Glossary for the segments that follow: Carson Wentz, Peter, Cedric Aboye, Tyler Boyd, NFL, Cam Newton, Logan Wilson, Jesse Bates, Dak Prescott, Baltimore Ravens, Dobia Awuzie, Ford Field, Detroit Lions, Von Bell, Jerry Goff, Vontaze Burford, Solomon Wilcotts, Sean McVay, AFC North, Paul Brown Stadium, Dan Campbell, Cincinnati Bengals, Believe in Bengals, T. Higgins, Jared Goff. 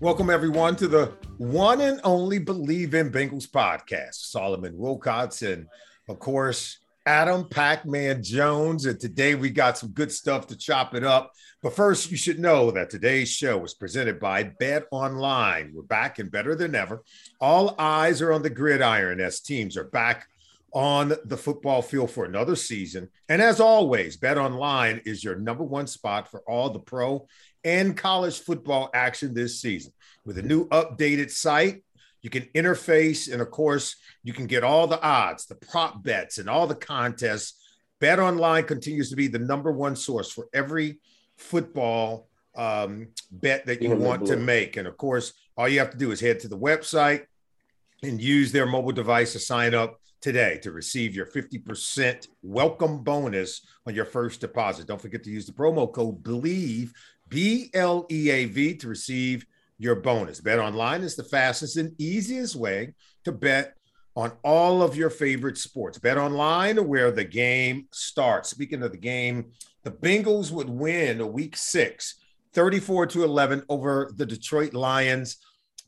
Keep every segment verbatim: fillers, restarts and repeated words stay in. Welcome, everyone, to the one and only Believe in Bengals podcast. Solomon Wilcotts and, of course, Adam Pac-Man Jones. And today we got some good stuff to chop it up. But first, you should know that today's show is presented by BetOnline. We're back and better than ever. All eyes are on the gridiron as teams are back on the football field for another season. And as always, BetOnline is your number one spot for all the pro and college football action this season. With a new updated site, you can interface, and of course, you can get all the odds, the prop bets, and all the contests. BetOnline continues to be the number one source for every football um, bet that you want to make. And of course, all you have to do is head to the website and use their mobile device to sign up today to receive your fifty percent welcome bonus on your first deposit. Don't forget to use the promo code BELIEVE, B L E A V, to receive your bonus. BetOnline is the fastest and easiest way to bet on all of your favorite sports. BetOnline, where the game starts. Speaking of the game, the Bengals would win week six, thirty-four to eleven over the Detroit Lions.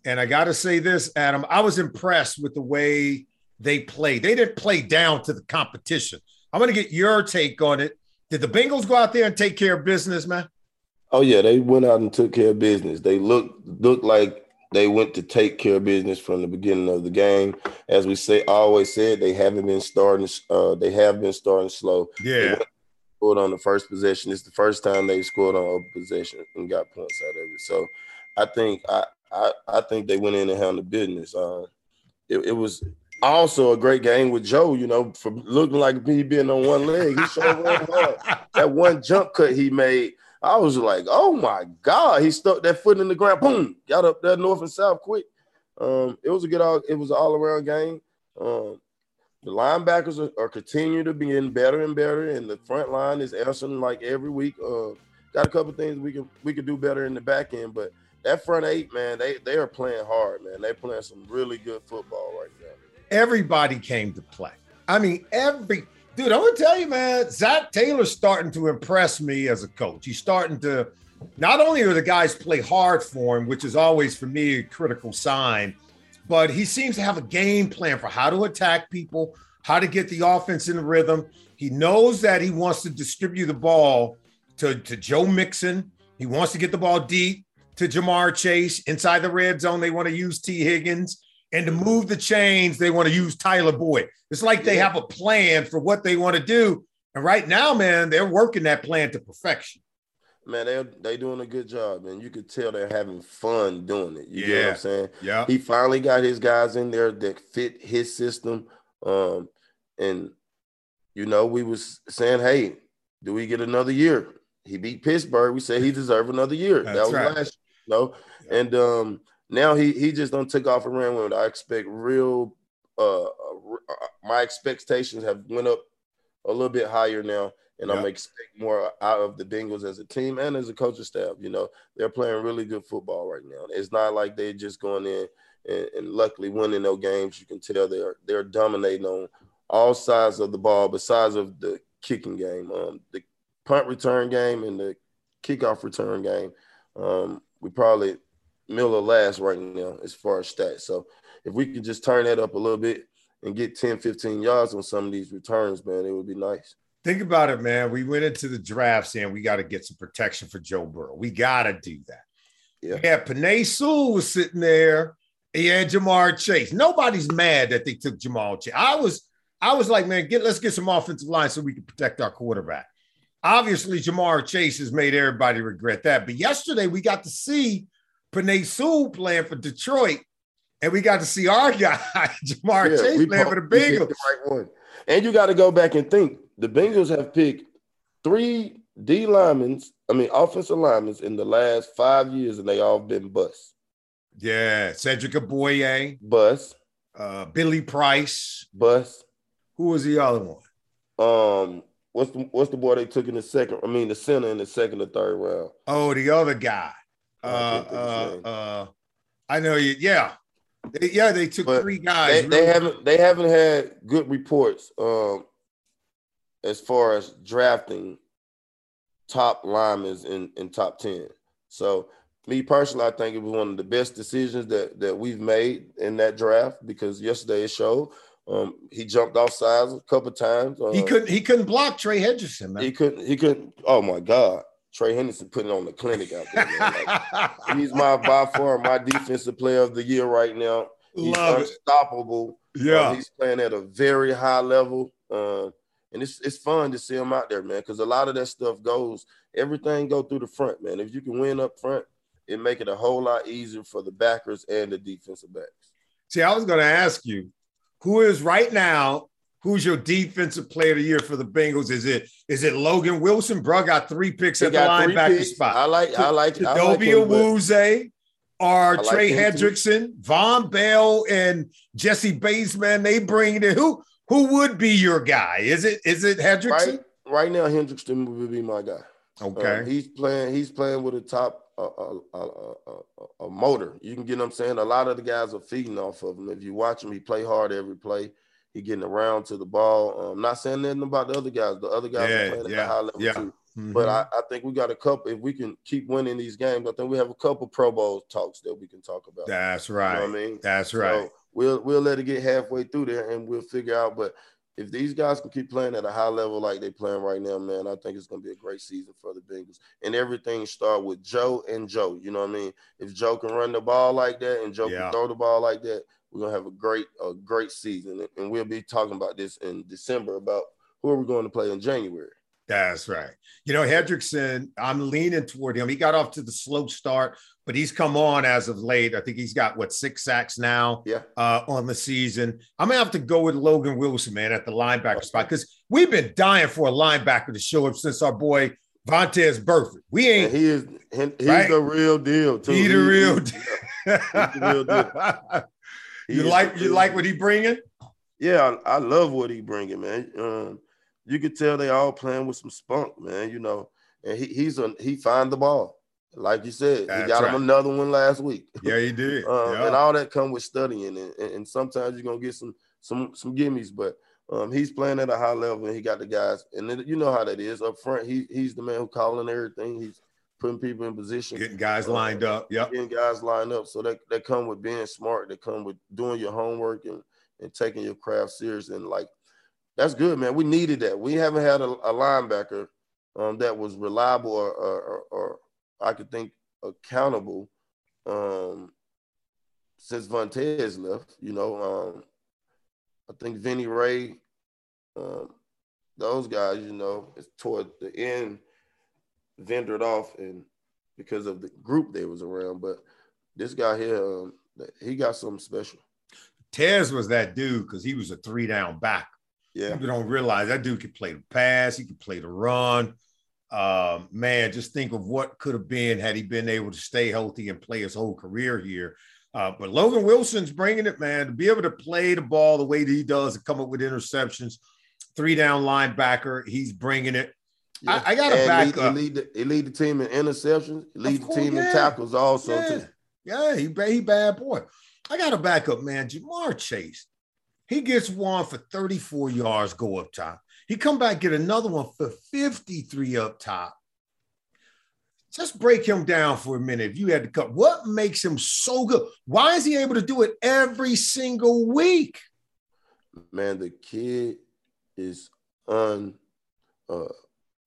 And I got to say this, Adam, I was impressed with the way they played. They didn't play down to the competition. I'm going to get your take on it. Did the Bengals go out there and take care of business, man? Oh, yeah, they went out and took care of business. They looked looked like they went to take care of business from the beginning of the game. As we say, always said, they haven't been starting. Uh, they have been starting slow. Yeah. They scored on the first possession. It's the first time they scored on a possession and got points out of it. So, I think I I, I think they went in and handled business. Uh, it, it was also a great game with Joe. You know, for looking like me being on one leg, he showed one hard. That one jump cut he made. I was like, oh, my God. He stuck that foot in the ground. Boom. Got up there north and south quick. Um, it was a good all, it was an all-around game. Um, the linebackers are, are continuing to be getting better and better, and the front line is answering like every week. Uh, got a couple things we can we can do better in the back end, but that front eight, man, they, they are playing hard, man. They're playing some really good football right now. Everybody came to play. I mean, every – Dude, I'm going to tell you, man, Zach Taylor's starting to impress me as a coach. He's starting to – not only are the guys play hard for him, which is always, for me, a critical sign, but he seems to have a game plan for how to attack people, how to get the offense in rhythm. He knows that he wants to distribute the ball to, to Joe Mixon. He wants to get the ball deep to Jamar Chase. Inside the red zone, they want to use T. Higgins. And to move the chains, they want to use Tyler Boyd. It's like they have a plan for what they want to do. And right now, man, they're working that plan to perfection. Man, they're they doing a good job, man. You could tell they're having fun doing it. You yeah. get what I'm saying? Yeah. He finally got his guys in there that fit his system. Um, and, you know, we was saying, hey, do we get another year? He beat Pittsburgh. We said he deserved another year. That's that was right. last year. You know? Yeah. And – um. Now he he just done took off and ran with it. I expect real uh, – my expectations have went up a little bit higher now, and yep. I'm expecting more out of the Bengals as a team and as a coaching staff. You know, they're playing really good football right now. It's not like they're just going in and, and luckily winning no games. You can tell they're they're dominating on all sides of the ball besides of the kicking game, um, the punt return game and the kickoff return game. Um, we probably – middle of last right now as far as stats. So if we can just turn that up a little bit and get ten, fifteen yards on some of these returns, man. It would be nice. Think about it, man. We went into the draft saying we got to get some protection for Joe Burrow. We got to do that. Yeah, yeah. Penei Sewell was sitting there. He had Jamar Chase. Nobody's mad that they took Jamar Chase. I was, I was like, man, get let's get some offensive line so we can protect our quarterback. Obviously, Jamar Chase has made everybody regret that. But yesterday, we got to see Penei Sewell playing for Detroit, and we got to see our guy, Jamar yeah, Chase, playing for the Bengals. The right one. And you got to go back and think. The Bengals have picked three D linemen, I mean, offensive linemen in the last five years, and they all been busts. Yeah, Cedric Aboye. Bust. Uh, Billy Price. Bust. Who was the other one? Um, what's the, what's the boy they took in the second? I mean, the center in the second or third round. Oh, the other guy. Uh, uh, uh, I know you. Yeah. They, yeah, they took but three guys. They, really. they, haven't, they haven't had good reports. Um, as far as drafting top linemen in, in top ten. So me personally, I think it was one of the best decisions that, that we've made in that draft because yesterday it showed um, he jumped off sides a couple of times. Uh, he couldn't he couldn't block Trey Hendrickson, man. He couldn't, he couldn't, oh my God. Trey Hendrickson putting on the clinic out there, man. Like, he's my by far my defensive player of the year right now. He's Love unstoppable. It. Yeah. Um, he's playing at a very high level. Uh, And it's it's fun to see them out there, man, because a lot of that stuff goes, everything go through the front, man. If you can win up front, it make it a whole lot easier for the backers and the defensive backs. See, I was going to ask you, who is right now, who's your defensive player of the year for the Bengals? Is it is it Logan Wilson? Bro got three picks he at the linebacker spot. I like, I like, T- I like Dobia Awuzie or like Trey Hendrickson, Von Bell and Jesse Bates, man, they bring the who? Who would be your guy? Is it is it Hendrickson? Right, right now, Hendrickson would be my guy. Okay, uh, he's playing. He's playing with a top a uh, uh, uh, uh, uh, uh, motor. You can get what I'm saying. A lot of the guys are feeding off of him. If you watch him, he play hard every play. He getting around to the ball. I'm um, not saying nothing about the other guys. The other guys yeah, are playing yeah, at a high level yeah. too. Mm-hmm. But I, I think we got a couple. If we can keep winning these games, I think we have a couple Pro Bowl talks that we can talk about. That's right. You know what I mean, that's right. So, We'll we'll let it get halfway through there, and we'll figure out. But if these guys can keep playing at a high level like they're playing right now, man, I think it's going to be a great season for the Bengals. And everything starts with Joe and Joe. You know what I mean? If Joe can run the ball like that and Joe yeah. can throw the ball like that, we're going to have a great a great season. And we'll be talking about this in December about who are we going to play in January. That's right. You know, Hendrickson, I'm leaning toward him. He got off to the slow start, but he's come on as of late. I think he's got, what, six sacks now yeah. uh, on the season. I'm going to have to go with Logan Wilson, man, at the linebacker okay. spot because we've been dying for a linebacker to show up since our boy Vontaze Burford. We ain't. He is, he, he's right? the real deal, too. He the real he, deal. He's the real deal. He you like you deal. like what he bringing? Yeah, I, I love what he bringing, man. Um, You could tell they all playing with some spunk, man, you know. And he he's a, he find the ball. Like you said, That's he got right. him another one last week. Yeah, he did. um, yeah. And all that come with studying. And, and sometimes you're going to get some some some gimmies. But um, he's playing at a high level, and he got the guys. And then, you know how that is. Up front, he he's the man who calling everything. He's putting people in position. Getting guys um, lined up. Yeah, Getting guys lined up. So that, that come with being smart. That come with doing your homework and, and taking your craft serious and, like, that's good, man. We needed that. We haven't had a, a linebacker um, that was reliable or, or, or, or I could think accountable um, since Vontaze left. You know, um, I think Vinny Ray, um, those guys, you know, it's toward the end, vendored off and because of the group they was around. But this guy here, um, he got something special. Tez was that dude because he was a three-down back. Yeah, people don't realize that dude could play the pass. He could play the run. Um, man, just think of what could have been had he been able to stay healthy and play his whole career here. Uh, but Logan Wilson's bringing it, man, to be able to play the ball the way that he does and come up with interceptions. Three down linebacker, he's bringing it. Yeah. I, I got to back lead, up. He lead, the, he lead the team in interceptions. He lead course, the team yeah. in tackles also. Yeah, too. yeah he, he bad boy. I got to back up, man. Jamar Chase. He gets one for thirty-four yards, go up top. He come back, get another one for fifty-three up top. Just break him down for a minute if you had to cut. What makes him so good? Why is he able to do it every single week? Man, the kid is un uh,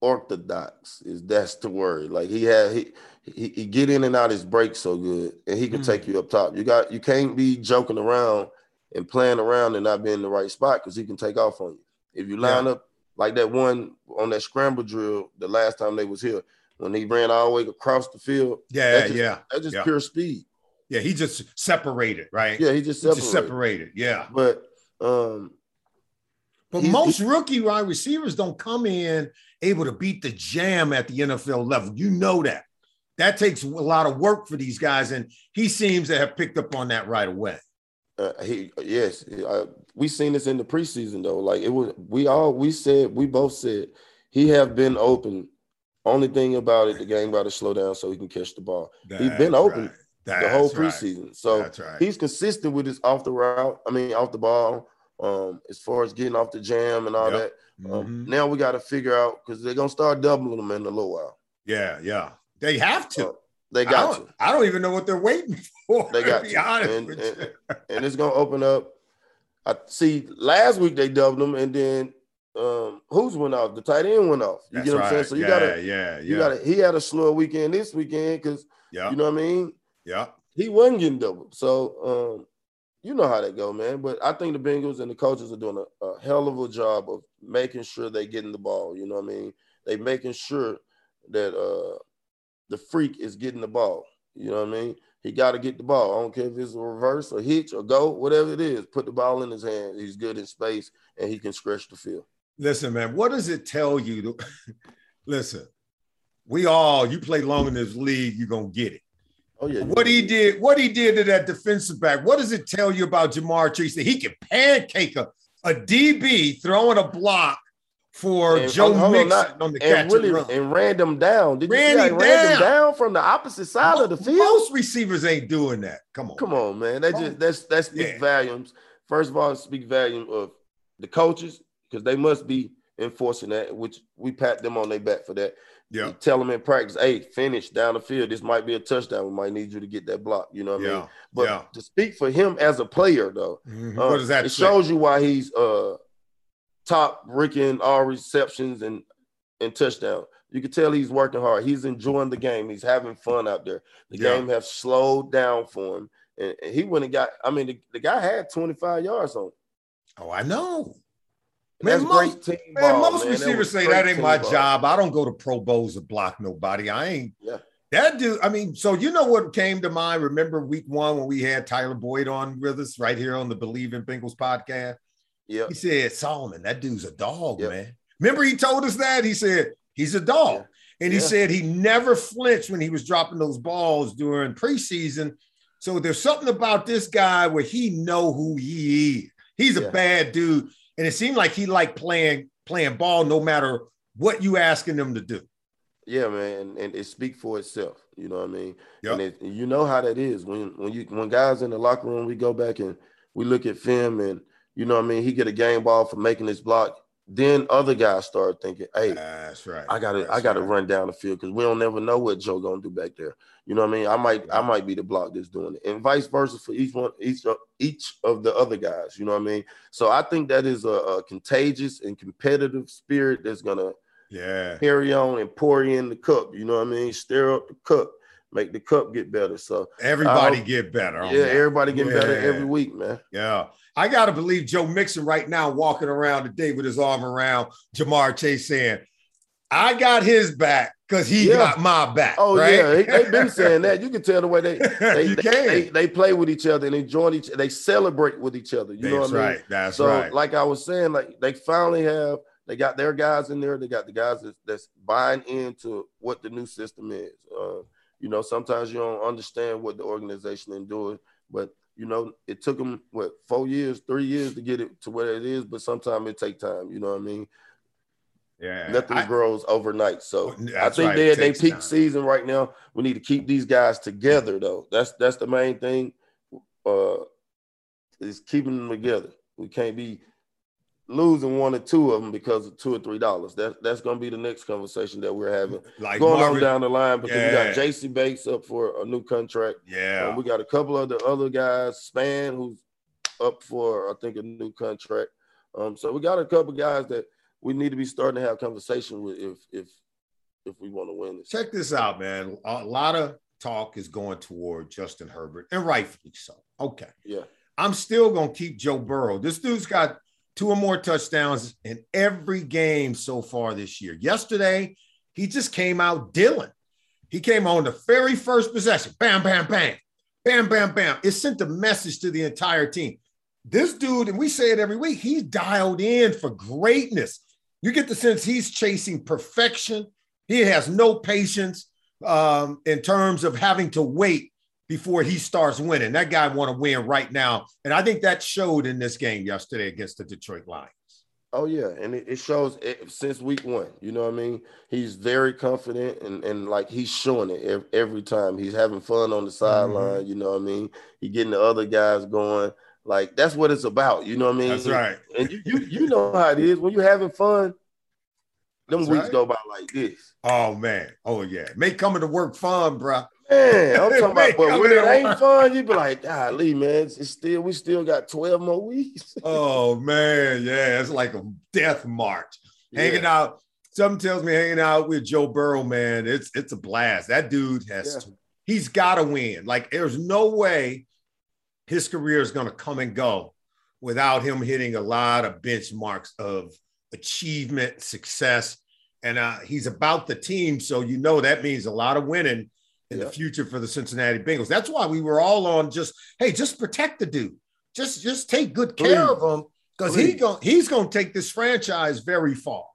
orthodox. Is that's the word? Like he had he, he he get in and out his break so good, and he can mm. take you up top. You got you can't be joking around and playing around and not be in the right spot because he can take off on you. If you line yeah. up like that one on that scramble drill the last time they was here when he ran all the way across the field. Yeah, that's just, yeah, that's just yeah. pure speed. Yeah, he just separated, right? Yeah, he just separated. He just separated. Yeah, but um. But most rookie wide receivers don't come in able to beat the jam at the N F L level. You know that. That takes a lot of work for these guys, and he seems to have picked up on that right away. Uh, he yes, I, we seen this in the preseason though. Like it was, we all we said we both said he have been open. Only thing about it, the game got to slow down so he can catch the ball. That's He's been open right. the whole preseason, right. so That's right. he's consistent with his off the route. I mean, off the ball. Um, as far as getting off the jam and all yep. that, um, mm-hmm. now we got to figure out because they're gonna start doubling them in a little while. Yeah, yeah, they have to. Uh, they got I to. I don't even know what they're waiting for. They got to. Be honest and, with and, you. and it's gonna open up. I see. Last week they doubled them, and then um, who's went off? The tight end went off. You That's get what right. I'm saying? So you yeah, gotta, yeah, yeah. You gotta. He had a slower weekend this weekend because yeah. you know what I mean. Yeah, he wasn't getting doubled. So. Um, You know how that go, man. But I think the Bengals and the coaches are doing a, a hell of a job of making sure they're getting the ball. You know what I mean? They making sure that uh, the freak is getting the ball. You know what I mean? He got to get the ball. I don't care if it's a reverse or hitch or go, whatever it is. Put the ball in his hand. He's good in space, and he can stretch the field. Listen, man, what does it tell you? To Listen, we all – you play long in this league, you're going to get it. Oh, yeah. What he did, what he did to that defensive back, what does it tell you about Jamar Chase? That he can pancake a, a D B throwing a block for and, Joe hold, Mixon hold on, on the and catch really, and run. And ran them down. Did ran you see, like, ran them down from the opposite side most, of the field? Most receivers ain't doing that. Come on. Come man. on, man. That just that's that speaks yeah. volumes. First of all, it speaks volume of the coaches because they must be enforcing that, which we pat them on their back for that. Yeah, you tell them in practice, hey, finish down the field. This might be a touchdown. We might need you to get that block. You know what yeah. I mean? But yeah. to speak for him as a player, though, mm-hmm. um, what does that it say? Shows you why he's uh, top ricking all receptions and and touchdown. You can tell he's working hard. He's enjoying the game. He's having fun out there. The yeah. game has slowed down for him, and, and he went and got. I mean, the, the guy had twenty-five yards on him. Oh, I know. Man, That's most, great team man, ball, most man. receivers that say that ain't my ball. job. I don't go to Pro Bowls to block nobody. I ain't yeah. that dude. I mean, so you know what came to mind? Remember week one when we had Tyler Boyd on with us right here on the Believe in Bengals podcast? Yeah. He said, Solomon, that dude's a dog, yep. man. Remember he told us that? He said, he's a dog. Yeah. And he yeah. said he never flinched when he was dropping those balls during preseason. So there's something about this guy where he know who he is. He's yeah. a bad dude. And it seemed like he liked playing playing ball no matter what you asking him to do. Yeah, man, and, and it speaks for itself. You know what I mean? Yep. And it, you know how that is. When when you when guys in the locker room, we go back and we look at film and, you know what I mean, he get a game ball for making this block. Then other guys start thinking, hey, that's right. I gotta that's I gotta right. run down the field because we don't never know what Joe gonna do back there. You know what I mean? I might I might be the block that's doing it, and vice versa for each one, each of each of the other guys. You know what I mean? So I think that is a, a contagious and competitive spirit that's gonna yeah carry on and pour in the cup. You know what I mean? Stir up the cup, make the cup get better. So everybody um, get better. Yeah, that. everybody getting yeah. better every week, man. Yeah, I gotta believe Joe Mixon right now walking around today with his arm around Jamar Chase saying, "I got his back." Because he yeah. got my back. Oh, right? yeah. He, they've been saying that. You can tell the way they they, they, they, they play with each other and they join each they celebrate with each other. You That's know what right. I mean? That's so, right. So, like I was saying, like they finally have they got their guys in there. They got the guys that's, that's buying into what the new system is. Uh, you know, sometimes you don't understand what the organization is doing, but you know, it took them what four years, three years to get it to where it is. But sometimes it takes time. You know what I mean? Yeah, nothing I, grows overnight. So I think right. they're they peak time. season right now. We need to keep these guys together, though. That's that's the main thing. Uh, is keeping them together. We can't be losing one or two of them because of two or three dollars. That that's gonna be the next conversation that we're having. Like going Marvin, on down the line because yeah. we got J C Bates up for a new contract. Yeah, um, we got a couple of the other guys, Span, who's up for I think a new contract. Um, so we got a couple guys that we need to be starting to have conversation with if if if we want to win this. Check this out, man. A lot of talk is going toward Justin Herbert, and rightfully so. Okay. Yeah. I'm still going to keep Joe Burrow. This dude's got two or more touchdowns in every game so far this year. Yesterday, he just came out dealing. He came on the very first possession. Bam, bam, bam. Bam, bam, bam. It sent a message to the entire team. This dude, and we say it every week, he's dialed in for greatness. You get the sense he's chasing perfection. He has no patience um, in terms of having to wait before he starts winning. That guy want to win right now. And I think that showed in this game yesterday against the Detroit Lions. Oh, yeah. And it, it shows it, since week one, you know what I mean? He's very confident and, and like he's showing it every, every time. He's having fun on the sideline, mm-hmm. you know what I mean? He's getting the other guys going. Like, that's what it's about, you know what I mean? That's right. And you you, you know how it is. When you're having fun, them that's weeks right. go by like this. Oh, man. Oh, yeah. Make coming to work fun, bro. Man, I'm talking about, but when it ain't fun, you be like, golly, man, it's still, we still got twelve more weeks. Oh, man, yeah, it's like a death march. Yeah. Hanging out, something tells me hanging out with Joe Burrow, man, it's it's a blast. That dude has, yeah. to, he's got to win. Like, there's no way his career is going to come and go without him hitting a lot of benchmarks of achievement, success, and uh, he's about the team, so you know that means a lot of winning in yeah. the future for the Cincinnati Bengals. That's why we were all on just, hey, just protect the dude. Just just take good care Please. of him because he gonna, he's going to take this franchise very far.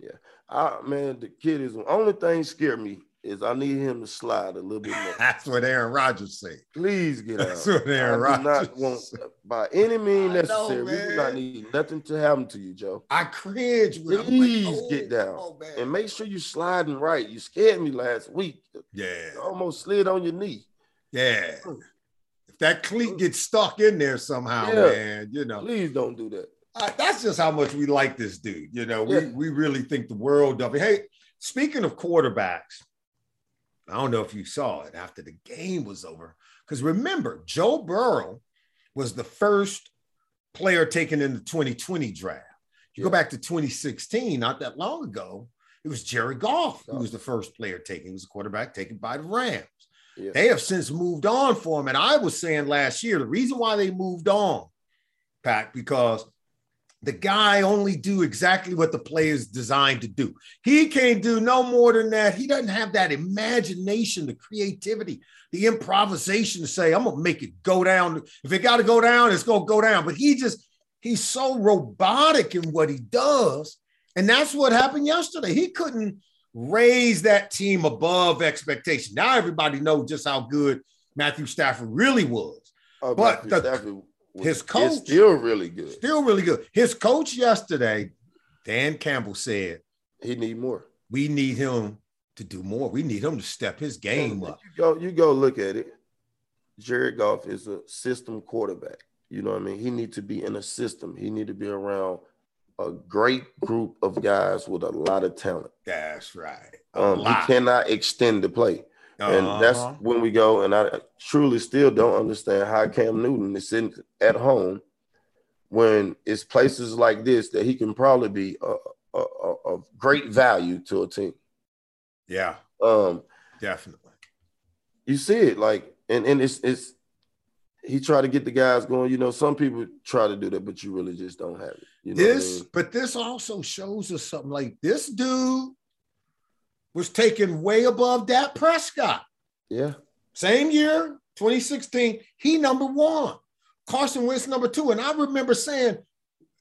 Yeah. I, man, the kid is the only thing scared me is I need him to slide a little bit more. That's what Aaron Rodgers said. Please get out. That's what Aaron Rodgers said. Want, by any means necessary, know, we do not need nothing to happen to you, Joe. I cringe. When Please I'm like, oh, get down. Oh, and make sure you're sliding right. You scared me last week. Yeah. You almost slid on your knee. Yeah. If that cleat gets stuck in there somehow, yeah. man, you know. Please don't do that. Uh, that's just how much we like this dude. You know, we, yeah. we really think the world of it. Hey, speaking of quarterbacks, I don't know if you saw it after the game was over. Because remember, Joe Burrow was the first player taken in the twenty twenty draft. You yeah. go back to twenty sixteen, not that long ago, it was Jerry Goff who was the first player taken. He was a quarterback taken by the Rams. Yeah. They have since moved on for him. And I was saying last year, the reason why they moved on, Pat, because the guy only do exactly what the play is designed to do. He can't do no more than that. He doesn't have that imagination, the creativity, the improvisation to say, I'm going to make it go down. If it got to go down, it's going to go down. But he just, he's so robotic in what he does. And that's what happened yesterday. He couldn't raise that team above expectation. Now everybody knows just how good Matthew Stafford really was. Oh, but Matthew the, Stafford. His coach is still really good. Still really good. His coach yesterday, Dan Campbell, said he need more. We need him to do more. We need him to step his game up. You go, you go look at it. Jerry Goff is a system quarterback. You know what I mean? He needs to be in a system. He needs to be around a great group of guys with a lot of talent. That's right. Um, he cannot extend the play. Uh-huh. And that's when we go, and I truly still don't understand how Cam Newton is sitting at home when it's places like this that he can probably be of a, a, a great value to a team. Yeah, um, definitely. You see it, like, and, and it's, it's he tried to get the guys going. You know, some people try to do that, but you really just don't have it. You know this, I mean? But this also shows us something like this dude was taken way above Dak Prescott. Yeah. Same year, twenty sixteen, he number one. Carson Wentz number two. And I remember saying,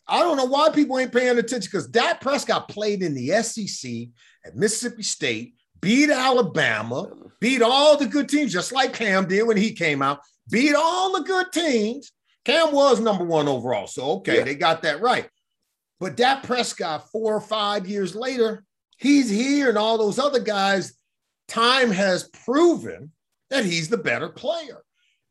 I don't know why people ain't paying attention because Dak Prescott played in the S E C at Mississippi State, beat Alabama, beat all the good teams, just like Cam did when he came out, beat all the good teams. Cam was number one overall. So, okay, yeah. they got that right. But Dak Prescott, four or five years later, he's here and all those other guys, time has proven that he's the better player.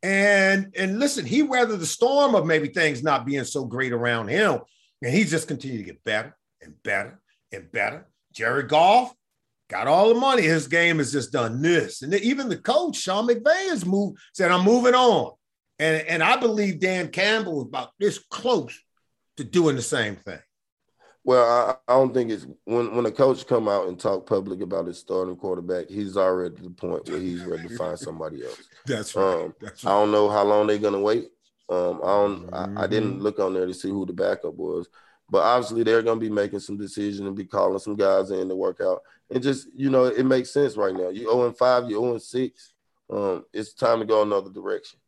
And, and listen, he weathered the storm of maybe things not being so great around him. And he just continued to get better and better and better. Jerry Goff got all the money. His game has just done this. And even the coach, Sean McVay, has moved, said, I'm moving on. And, and I believe Dan Campbell was about this close to doing the same thing? Well, I, I don't think it's when, – when a coach come out and talk public about his starting quarterback, he's already at the point where he's ready to find somebody else. That's right. Um, That's right. I don't know how long they're going to wait. Um, I, don't, mm-hmm. I, I didn't look on there to see who the backup was. But obviously they're going to be making some decisions and be calling some guys in to work out. And just, you know, it makes sense right now. You're oh and five, you're oh and six. Um, it's time to go another direction.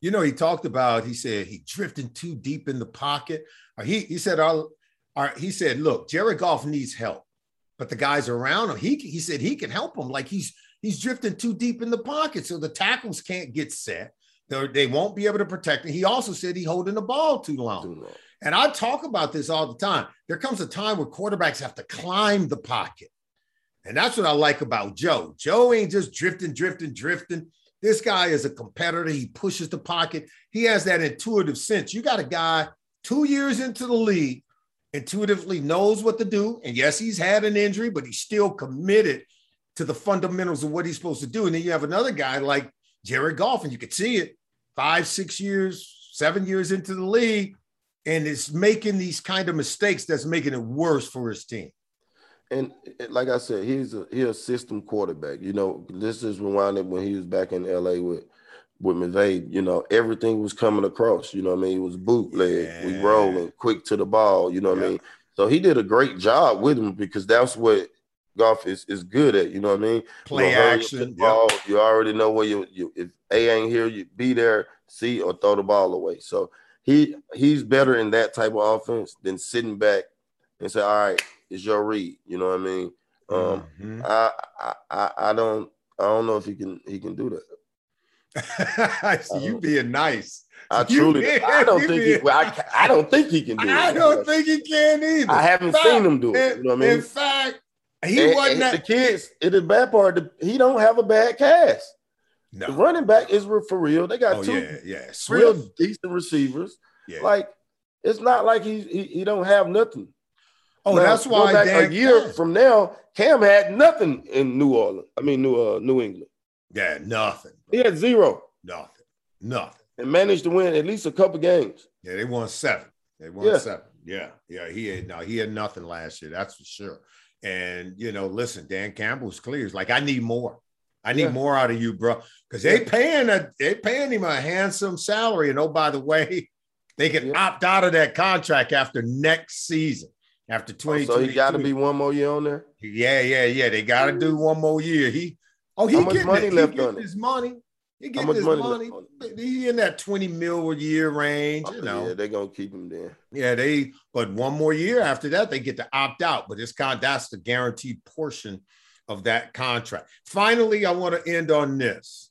You know, he talked about, he said he drifting too deep in the pocket. He, he said, I'll, Our, he said, look, Jerry Goff needs help, but the guys around him, he he said he can help him. Like he's he's drifting too deep in the pocket, so the tackles can't get set. They're, they won't be able to protect him. He also said he's holding the ball too long. too long. And I talk about this all the time. There comes a time where quarterbacks have to climb the pocket. And that's what I like about Joe. Joe ain't just drifting, drifting, drifting. This guy is a competitor. He pushes the pocket. He has that intuitive sense. You got a guy two years into the league, intuitively knows what to do. And yes, he's had an injury, but he's still committed to the fundamentals of what he's supposed to do. And then you have another guy like Jared Goff, and you can see it five, six years, seven years into the league, and it's making these kind of mistakes that's making it worse for his team. And like I said, he's a, he's a system quarterback. You know, this is reminded when he was back in L A with With McVay, you know, everything was coming across, you know what I mean? It was bootleg, yeah. we rolling, quick to the ball, you know what yeah. I mean? So he did a great job with him because that's what Goff is, is good at, you know what I mean? Play action. Ball, yep. You already know where you, you – if A ain't here, you be there, C, or throw the ball away. So he he's better in that type of offense than sitting back and say, all right, it's your read, you know what I mean? Um, mm-hmm. I, I, I, I, don't, I don't know if he can he can do that. I see you being nice. I truly, being, I don't think being, he. Well, I, I don't think he can do it. I don't think he can either. I haven't fact, seen him do it. In, you know what I mean? In fact, he and, wasn't. And that, the kids, it is bad part. He don't have a bad cast. No, the running back is for real. They got oh, two yeah, yeah. real decent receivers. Yeah. Like it's not like he he, he don't have nothing. Oh, now, that's why back Dan a year Cam. From now, Cam had nothing in New Orleans. I mean, New uh, New England. Yeah, nothing. He had zero. Nothing. Nothing. And managed to win at least a couple games. Yeah, they won seven. They won yeah. seven. Yeah. Yeah. He had no, he had nothing last year. That's for sure. And you know, listen, Dan Campbell's clear. He's like, I need more. I need yeah. more out of you, bro. Because they paying a they paying him a handsome salary. And oh, by the way, they can yeah. opt out of that contract after next season. After twenty. Oh, so he gotta be one more year on there. Yeah, yeah, yeah. They gotta do one more year. He Oh, he getting money left on his money. He getting his money. He in that twenty mil a year range, you know. Yeah, they're gonna keep him there. Yeah, they. But one more year after that, they get to opt out. But it's kind of, that's the guaranteed portion of that contract. Finally, I want to end on this.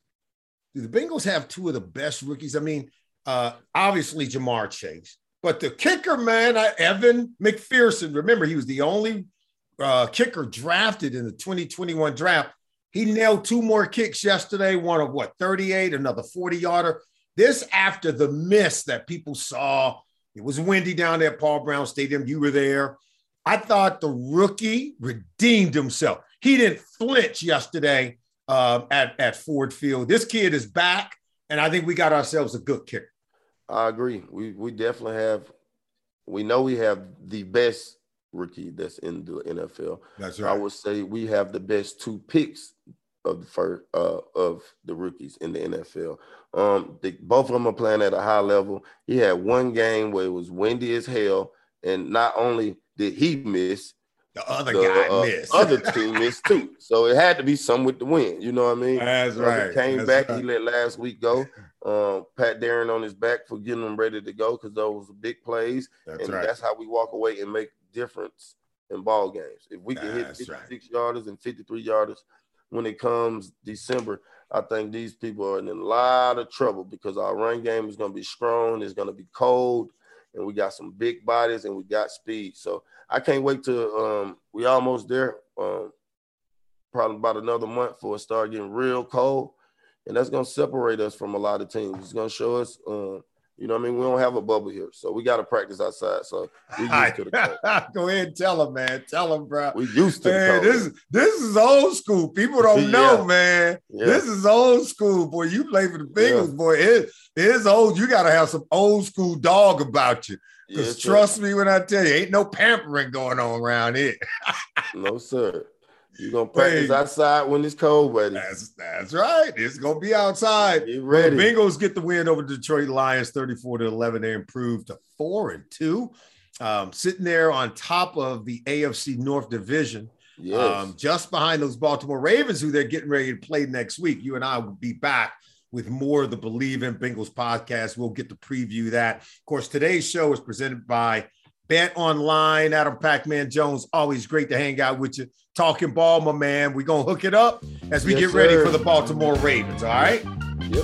The Bengals have two of the best rookies. I mean, uh, obviously Jamar Chase, but the kicker, man, Evan McPherson. Remember, he was the only uh, kicker drafted in the twenty twenty-one draft. He nailed two more kicks yesterday, one of what, thirty-eight, another forty-yarder. This after the miss that people saw. It was windy down there at Paul Brown Stadium. You were there. I thought the rookie redeemed himself. He didn't flinch yesterday uh, at, at Ford Field. This kid is back, and I think we got ourselves a good kicker. I agree. We we definitely have – we know we have the best rookie that's in the N F L. That's right. I would say we have the best two picks of the first uh, of the rookies in the N F L. Um, the, both of them are playing at a high level. He had one game where it was windy as hell, and not only did he miss, the other the, guy uh, missed. Other team missed too. So it had to be some with the win. You know what I mean? That's so right. He came that's back. Right. He let last week go. Um, Pat Darren on his back for getting him ready to go because those were big plays. That's and right. That's how we walk away and make difference in ball games. If we can that's hit fifty-six right. yarders and fifty-three yarders when it comes December, I think these people are in a lot of trouble because our run game is going to be strong, it's going to be cold, and we got some big bodies and we got speed. So I can't wait to um, – we almost there, um, probably about another month for it start getting real cold, and that's going to separate us from a lot of teams. It's going to show us uh, You know what I mean? We don't have a bubble here, so we got to practice outside. So we used to the cold. Go ahead and tell them, man. Tell them, bro. We used to man, the cold. This is, this is old school. People don't yeah. know, man. Yeah. This is old school, boy. You play for the Bengals, yeah. boy. It, it's old. You got to have some old school dog about you. Because yeah, trust true. me when I tell you, ain't no pampering going on around here. No, sir. You're going to practice hey, outside when it's cold, buddy. That's, that's right. It's going to be outside. Get ready. The Bengals get the win over the Detroit Lions, thirty-four to eleven. They improved to four and two. Um, sitting there on top of the A F C North division, yes. um, just behind those Baltimore Ravens, who they're getting ready to play next week. You and I will be back with more of the Believe in Bengals podcast. We'll get to preview that. Of course, today's show is presented by BetOnline. Adam Pac-Man Jones, always great to hang out with you. Talking ball, my man. We're going to hook it up as we yes, get ready sir. for the Baltimore Ravens, all right? Yep.